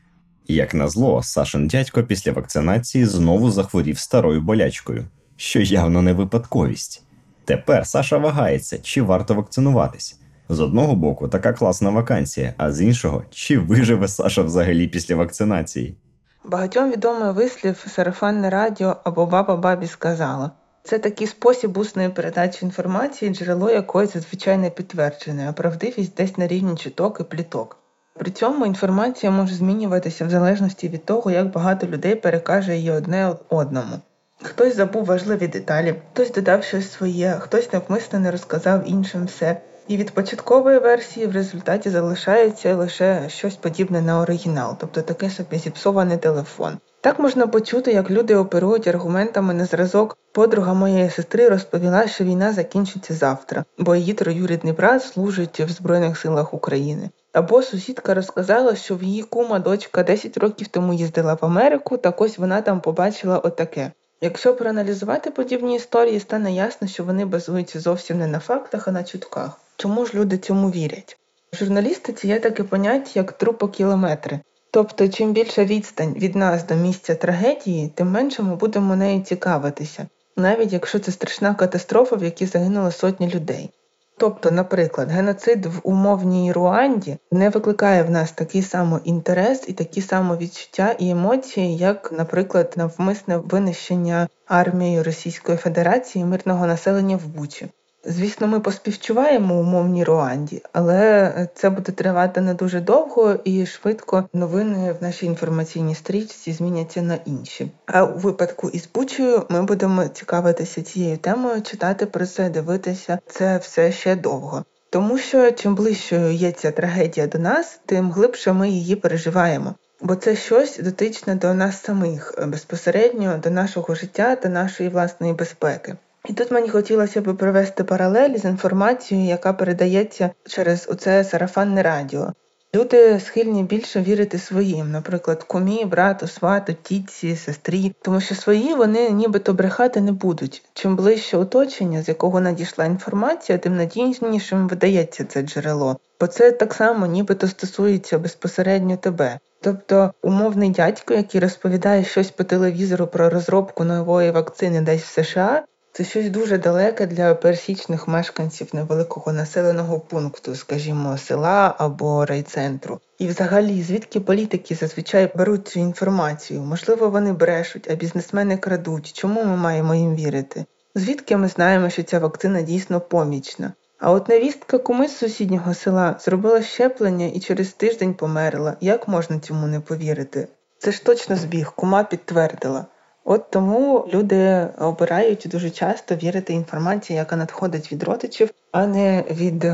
Як назло, Сашин дядько після вакцинації знову захворів старою болячкою, що явно не випадковість. Тепер Саша вагається, чи варто вакцинуватись. З одного боку, така класна вакансія, а з іншого, чи виживе Саша взагалі після вакцинації? Багатьом відомий вислів «Сарафанне радіо» або «Баба бабі сказала». Це такий спосіб усної передачі інформації, джерело якої зазвичай не підтверджене, а правдивість десь на рівні чуток і пліток. При цьому інформація може змінюватися в залежності від того, як багато людей перекаже її одне одному. Хтось забув важливі деталі, хтось додав щось своє, хтось навмисно не розказав іншим все. І від початкової версії в результаті залишається лише щось подібне на оригінал, тобто такий собі зіпсований телефон. Так можна почути, як люди оперують аргументами на зразок «Подруга моєї сестри розповіла, що війна закінчиться завтра, бо її троюрідний брат служить в Збройних силах України». Або сусідка розказала, що в її кума дочка 10 років тому їздила в Америку, так ось вона там побачила отаке. Якщо проаналізувати подібні історії, стане ясно, що вони базуються зовсім не на фактах, а на чутках. Чому ж люди цьому вірять? В журналістиці є таке поняття, як трупокілометри. Тобто, чим більша відстань від нас до місця трагедії, тим менше ми будемо нею цікавитися, навіть якщо це страшна катастрофа, в якій загинуло сотні людей. Тобто, наприклад, геноцид в умовній Руанді не викликає в нас такий самий інтерес і такі самі відчуття і емоції, як, наприклад, навмисне винищення армією Російської Федерації мирного населення в Бучі. Звісно, ми поспівчуваємо умовній Руанді, але це буде тривати не дуже довго і швидко новини в нашій інформаційній стрічці зміняться на інші. А у випадку із Бучею ми будемо цікавитися цією темою, читати про це, дивитися це все ще довго. Тому що чим ближчою є ця трагедія до нас, тим глибше ми її переживаємо. Бо це щось дотичне до нас самих, безпосередньо до нашого життя та нашої власної безпеки. І тут мені хотілося б провести паралель з інформацією, яка передається через оце сарафанне радіо. Люди схильні більше вірити своїм, наприклад, кумі, брату, свату, тітці, сестрі, тому що свої вони нібито брехати не будуть. Чим ближче оточення, з якого надійшла інформація, тим надійнішим видається це джерело, бо це так само нібито стосується безпосередньо тебе. Тобто умовний дядько, який розповідає щось по телевізору про розробку нової вакцини десь в США – це щось дуже далеке для пересічних мешканців невеликого населеного пункту, скажімо, села або райцентру. І взагалі, звідки політики зазвичай беруть цю інформацію? Можливо, вони брешуть, а бізнесмени крадуть. Чому ми маємо їм вірити? Звідки ми знаємо, що ця вакцина дійсно помічна? А от невістка куми з сусіднього села зробила щеплення і через тиждень померла. Як можна цьому не повірити? Це ж точно збіг, кума підтвердила. От тому люди обирають дуже часто вірити інформації, яка надходить від родичів, а не від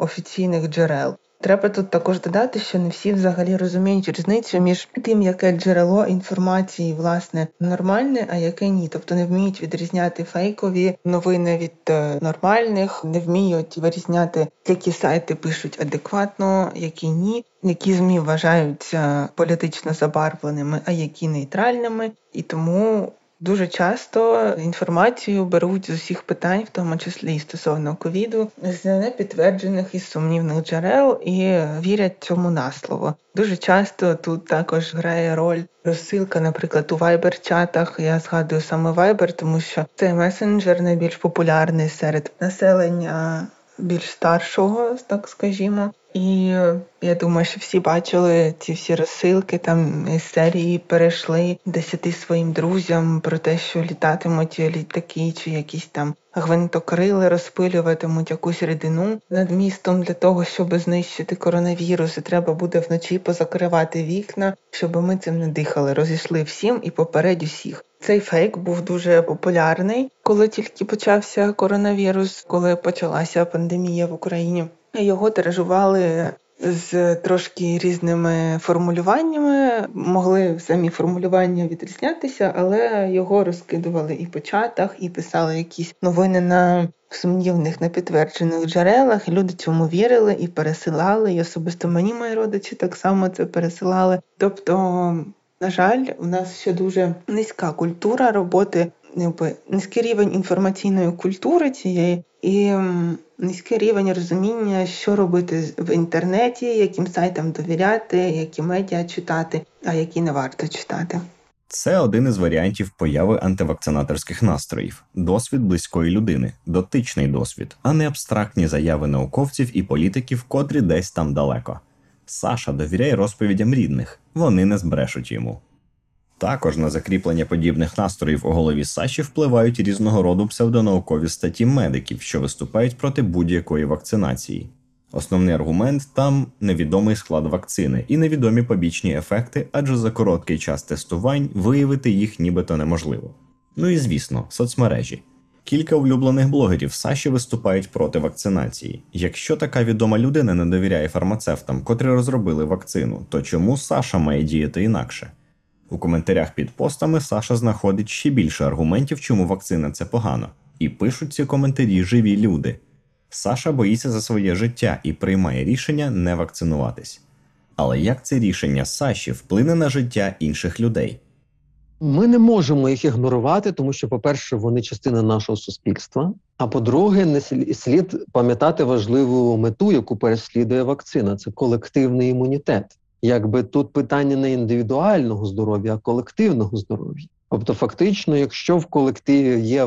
офіційних джерел. Треба тут також додати, що не всі взагалі розуміють різницю між тим, яке джерело інформації, власне, нормальне, а яке ні. Тобто не вміють відрізняти фейкові новини від нормальних, не вміють вирізняти, які сайти пишуть адекватно, які ні, які ЗМІ вважаються політично забарвленими, а які нейтральними. І тому Дуже часто інформацію беруть з усіх питань, в тому числі і стосовно ковіду, з непідтверджених і сумнівних джерел і вірять цьому на слово. Дуже часто тут також грає роль розсилка, наприклад, у Viber-чатах. Я згадую саме Viber, тому що цей месенджер найбільш популярний серед населення більш старшого, так скажімо. І я думаю, що всі бачили ці всі розсилки там із серії перейшли 10 своїм друзям про те, що літатимуть літаки чи якісь там гвинтокрили розпилюватимуть якусь рідину над містом для того, щоб знищити коронавірус. І треба буде вночі позакривати вікна, щоб ми цим не дихали. Розійшли всім і поперед усіх. Цей фейк був дуже популярний, коли тільки почався коронавірус, коли почалася пандемія в Україні. Його тиражували з трошки різними формулюваннями, могли самі формулювання відрізнятися, але його розкидували і по чатах, і писали якісь новини на сумнівних, непідтверджених джерелах. Люди цьому вірили і пересилали, і особисто мені мої родичі так само це пересилали. Тобто, на жаль, у нас ще дуже низька культура роботи, низький рівень інформаційної культури цієї, і низький рівень розуміння, що робити в інтернеті, яким сайтам довіряти, які медіа читати, а які не варто читати. Це один із варіантів появи антивакцинаторських настроїв. Досвід близької людини, дотичний досвід, а не абстрактні заяви науковців і політиків, котрі десь там далеко. Саша довіряє розповідям рідних, вони не збрешуть йому. Також на закріплення подібних настроїв у голові Саші впливають різного роду псевдонаукові статті медиків, що виступають проти будь-якої вакцинації. Основний аргумент – там невідомий склад вакцини і невідомі побічні ефекти, адже за короткий час тестувань виявити їх нібито неможливо. Ну і звісно, соцмережі. Кілька улюблених блогерів Саші виступають проти вакцинації. Якщо така відома людина не довіряє фармацевтам, котрі розробили вакцину, то чому Саша має діяти інакше? У коментарях під постами Саша знаходить ще більше аргументів, чому вакцина – це погано. І пишуть ці коментарі живі люди. Саша боїться за своє життя і приймає рішення не вакцинуватись. Але як це рішення Саші вплине на життя інших людей? Ми не можемо їх ігнорувати, тому що, по-перше, вони частина нашого суспільства. А по-друге, не слід пам'ятати важливу мету, яку переслідує вакцина – це колективний імунітет. Якби тут питання не індивідуального здоров'я, а колективного здоров'я. Тобто, фактично, якщо в колективі є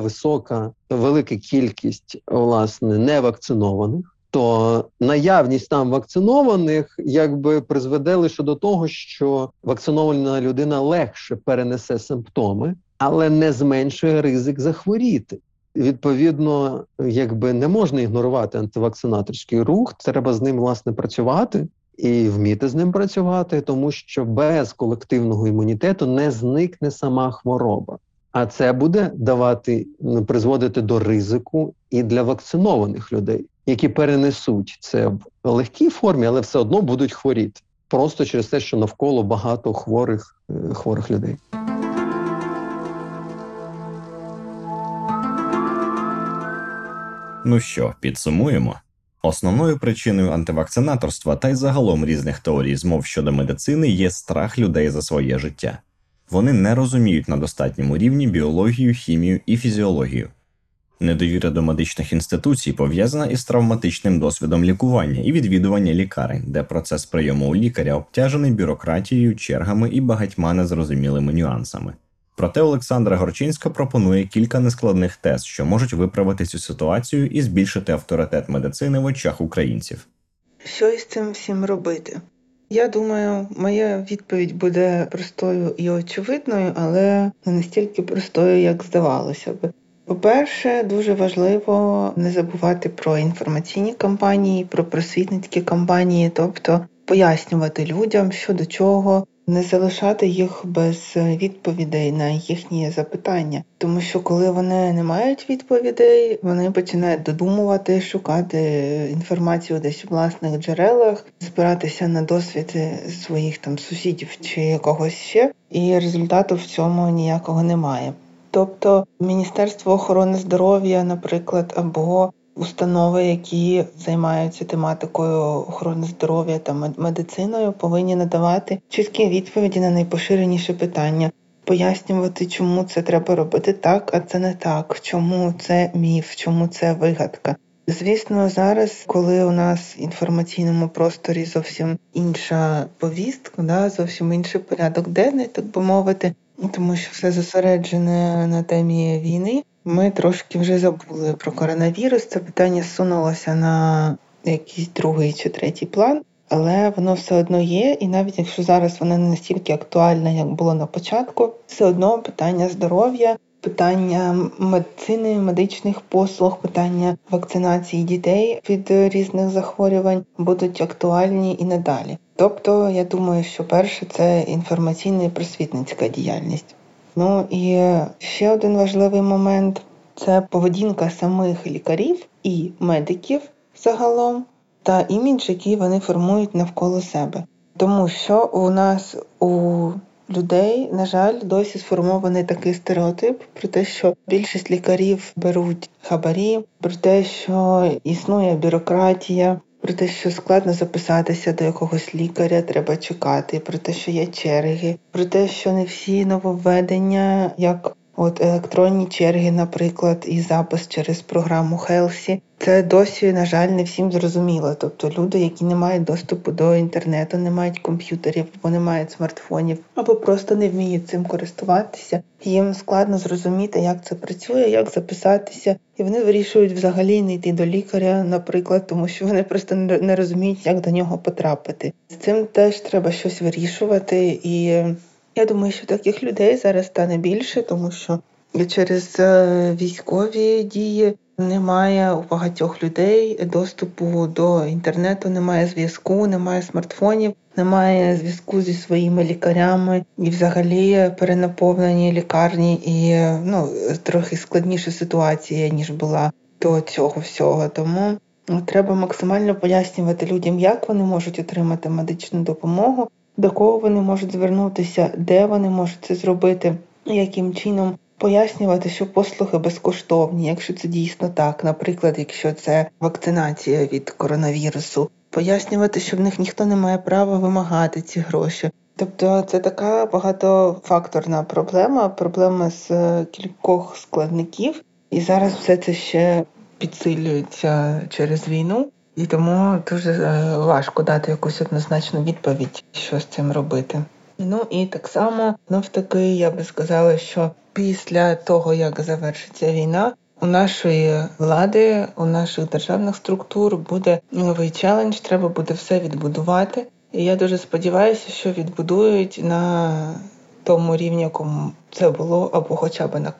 велика кількість, власне, невакцинованих, то наявність там вакцинованих, якби призведе лише до того, що вакцинована людина легше перенесе симптоми, але не зменшує ризик захворіти. Відповідно, якби не можна ігнорувати антивакцинаторський рух, треба з ним, власне, працювати. І вміти з ним працювати, тому що без колективного імунітету не зникне сама хвороба. А це буде призводити до ризику і для вакцинованих людей, які перенесуть це в легкій формі, але все одно будуть хворіти. Просто через те, що навколо багато хворих людей. Ну що, підсумуємо? Основною причиною антивакцинаторства та й загалом різних теорій змов щодо медицини є страх людей за своє життя. Вони не розуміють на достатньому рівні біологію, хімію і фізіологію. Недовіра до медичних інституцій пов'язана із травматичним досвідом лікування і відвідування лікарень, де процес прийому у лікаря обтяжений бюрократією, чергами і багатьма незрозумілими нюансами. Проте Олександра Горчинська пропонує кілька нескладних тез, що можуть виправити цю ситуацію і збільшити авторитет медицини в очах українців. Що із цим всім робити? Я думаю, моя відповідь буде простою і очевидною, але не настільки простою, як здавалося б. По-перше, дуже важливо не забувати про інформаційні кампанії, про просвітницькі кампанії, тобто пояснювати людям, що до чого, не залишати їх без відповідей на їхні запитання. Тому що коли вони не мають відповідей, вони починають додумувати, шукати інформацію десь у власних джерелах, збиратися на досвід своїх там сусідів чи когось ще, і результату в цьому ніякого немає. Тобто Міністерство охорони здоров'я, наприклад, або установи, які займаються тематикою охорони здоров'я та медициною, повинні надавати чіткі відповіді на найпоширеніші питання. пояснювати, чому це треба робити так, а це не так, чому це міф, чому це вигадка. Звісно, зараз, коли у нас в інформаційному просторі зовсім інша повістка, зовсім інший порядок денний, так би мовити, тому що все зосереджене на темі війни, ми трошки вже забули про коронавірус, це питання сунулося на якийсь другий чи третій план, але воно все одно є, і навіть якщо зараз воно не настільки актуальне, як було на початку, все одно питання здоров'я, питання медицини, медичних послуг, питання вакцинації дітей від різних захворювань будуть актуальні і надалі. Тобто, я думаю, що перше – це інформаційна і просвітницька діяльність. Ну і ще один важливий момент – це поведінка самих лікарів і медиків загалом та імідж, який вони формують навколо себе. Тому що у нас у людей, на жаль, досі сформований такий стереотип про те, що більшість лікарів беруть хабарі, про те, що існує бюрократія, про те, що складно записатися до якогось лікаря, треба чекати, про те, що є черги, про те, що не всі нововведення, як от електронні черги, наприклад, і запис через програму Хелсі, це досі, на жаль, не всім зрозуміло. Тобто люди, які не мають доступу до інтернету, не мають комп'ютерів, або не мають смартфонів, або просто не вміють цим користуватися, їм складно зрозуміти, як це працює, як записатися. І вони вирішують взагалі не йти до лікаря, наприклад, тому що вони просто не розуміють, як до нього потрапити. З цим теж треба щось вирішувати, і я думаю, що таких людей зараз стане більше, тому що через військові дії немає у багатьох людей доступу до інтернету, немає зв'язку, немає смартфонів, немає зв'язку зі своїми лікарями. І взагалі перенаповнені лікарні і трохи складніша ситуація, ніж була до цього всього. Тому треба максимально пояснювати людям, як вони можуть отримати медичну допомогу, до кого вони можуть звернутися, де вони можуть це зробити, яким чином пояснювати, що послуги безкоштовні, якщо це дійсно так, наприклад, якщо це вакцинація від коронавірусу, пояснювати, що в них ніхто не має права вимагати ці гроші. Тобто це така багатофакторна проблема, проблема з кількох складників, і зараз все це ще підсилюється через війну. І тому дуже важко дати якусь однозначну відповідь, що з цим робити. Ну і так само, я би сказала, що після того, як завершиться війна, у нашої влади, у наших державних структур буде новий челендж, треба буде все відбудувати. І я дуже сподіваюся, що відбудують на тому рівні, якому це було, або хоча б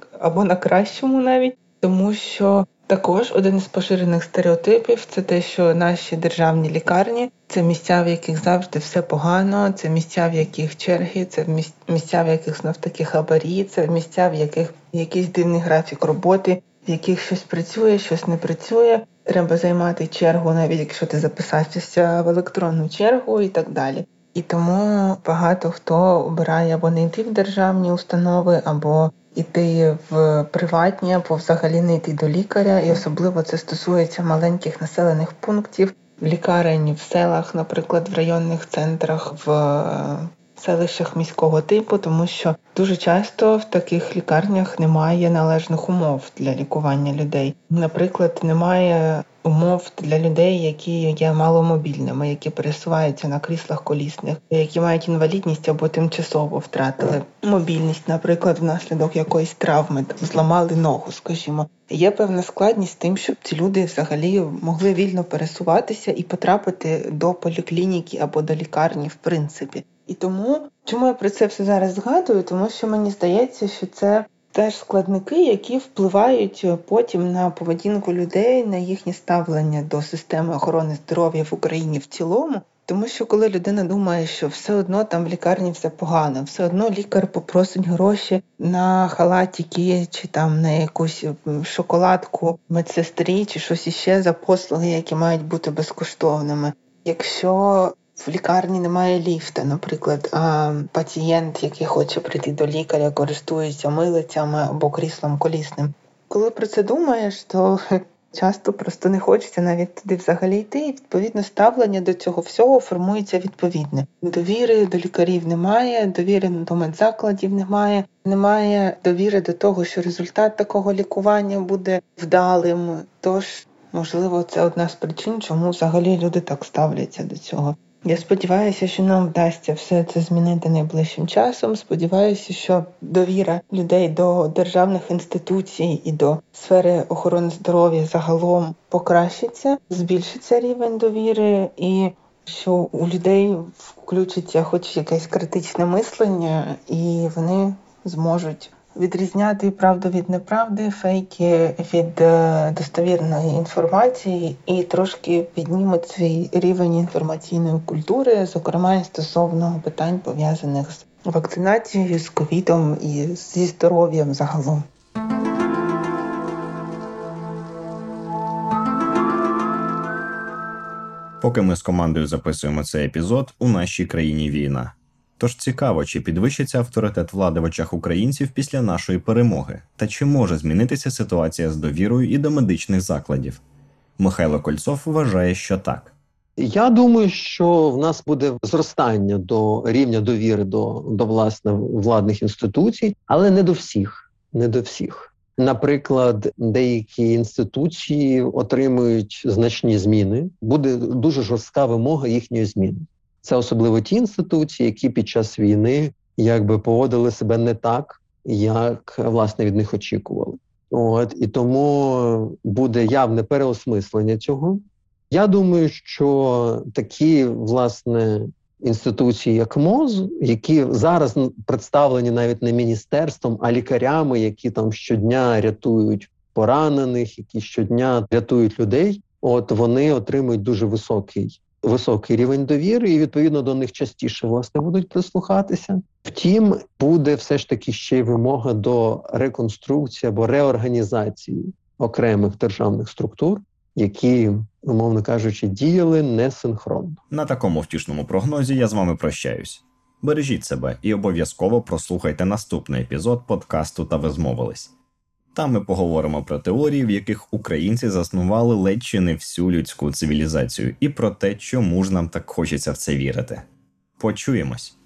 на кращому навіть, тому що також один із поширених стереотипів – це те, що наші державні лікарні – це місця, в яких завжди все погано, це місця, в яких черги, це місця, в яких знов-таки хабарі, це місця, в яких якийсь дивний графік роботи, в яких щось працює, щось не працює, треба займати чергу, навіть якщо ти записався в електронну чергу і так далі. І тому багато хто обирає або не йти в державні установи, або іти в приватні, або взагалі не йти до лікаря, і особливо це стосується маленьких населених пунктів, лікарень в селах, наприклад, в районних центрах, в селищах міського типу, тому що дуже часто в таких лікарнях немає належних умов для лікування людей. Наприклад, немає умов для людей, які є маломобільними, які пересуваються на кріслах колісних, які мають інвалідність або тимчасово втратили мобільність, наприклад, внаслідок якоїсь травми, зламали ногу, скажімо. Є певна складність з тим, щоб ці люди взагалі могли вільно пересуватися і потрапити до поліклініки або до лікарні в принципі. І тому, чому я про це все зараз згадую, тому що мені здається, що це теж складники, які впливають потім на поведінку людей, на їхнє ставлення до системи охорони здоров'я в Україні в цілому. Тому що коли людина думає, що все одно там в лікарні все погано, все одно лікар попросить гроші на халатики чи там на якусь шоколадку медсестрі чи щось іще за послуги, які мають бути безкоштовними. Якщо в лікарні немає ліфта, наприклад, а пацієнт, який хоче прийти до лікаря, користується милицями або кріслом колісним. Коли про це думаєш, то Часто просто не хочеться навіть туди взагалі йти, і відповідно ставлення до цього всього формується відповідне. Довіри до лікарів немає, довіри до медзакладів немає, немає довіри до того, що результат такого лікування буде вдалим. Тож, можливо, це одна з причин, чому взагалі люди так ставляться до цього. Я сподіваюся, що нам вдасться все це змінити найближчим часом. Сподіваюся, що довіра людей до державних інституцій і до сфери охорони здоров'я загалом покращиться, збільшиться рівень довіри і що у людей включиться хоч якесь критичне мислення і вони зможуть відрізняти правду від неправди, фейки від достовірної інформації і трошки піднімуть свій рівень інформаційної культури, зокрема стосовно питань, пов'язаних з вакцинацією, з ковідом і зі здоров'ям загалом. Поки ми з командою записуємо цей епізод, у нашій країні війна. Тож цікаво, чи підвищиться авторитет влади в очах українців після нашої перемоги, та чи може змінитися ситуація з довірою і до медичних закладів? Михайло Кольцов вважає, що так. Я думаю, що в нас буде зростання до рівня довіри до власне владних інституцій, але не до всіх, Наприклад, деякі інституції отримують значні зміни, буде дуже жорстка вимога їхньої зміни. Це особливо ті інституції, які під час війни якби поводили себе не так, як, власне, від них очікували. І тому буде явне переосмислення цього. Я думаю, що такі, власне, інституції, як МОЗ, які зараз представлені навіть не міністерством, а лікарями, які там щодня рятують поранених, які щодня рятують людей, вони отримують дуже високий рівень довіри, і, відповідно, до них частіше, власне, будуть прислухатися. Втім, буде все ж таки ще й вимога до реконструкції або реорганізації окремих державних структур, які, умовно кажучи, діяли несинхронно. На такому втішному прогнозі я з вами прощаюсь. Бережіть себе і обов'язково прослухайте наступний епізод подкасту «Та ви змовились». Там ми поговоримо про теорії, в яких українці заснували ледь чи не всю людську цивілізацію, і про те, чому ж нам так хочеться в це вірити. Почуємось!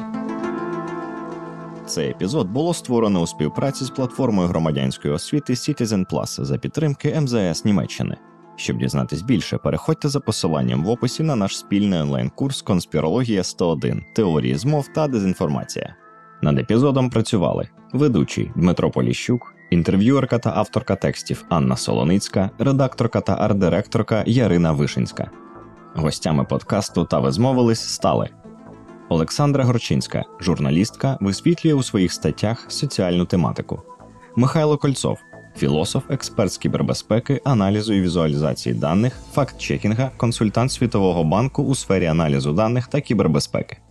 Цей епізод було створено у співпраці з платформою громадянської освіти Citizen+ за підтримки МЗС Німеччини. Щоб дізнатись більше, переходьте за посиланням в описі на наш спільний онлайн-курс «Конспірологія 101. Теорії змов та дезінформація». Над епізодом працювали ведучий Дмитро Поліщук, інтерв'юерка та авторка текстів Анна Солоницька, редакторка та арт-директорка Ярина Вишинська. Гостями подкасту «Та ви змовились» стали Олександра Горчинська, журналістка, висвітлює у своїх статтях соціальну тематику. Михайло Кольцов, філософ, експерт з кібербезпеки, аналізу і візуалізації даних, факт-чекінга, консультант Світового банку у сфері аналізу даних та кібербезпеки.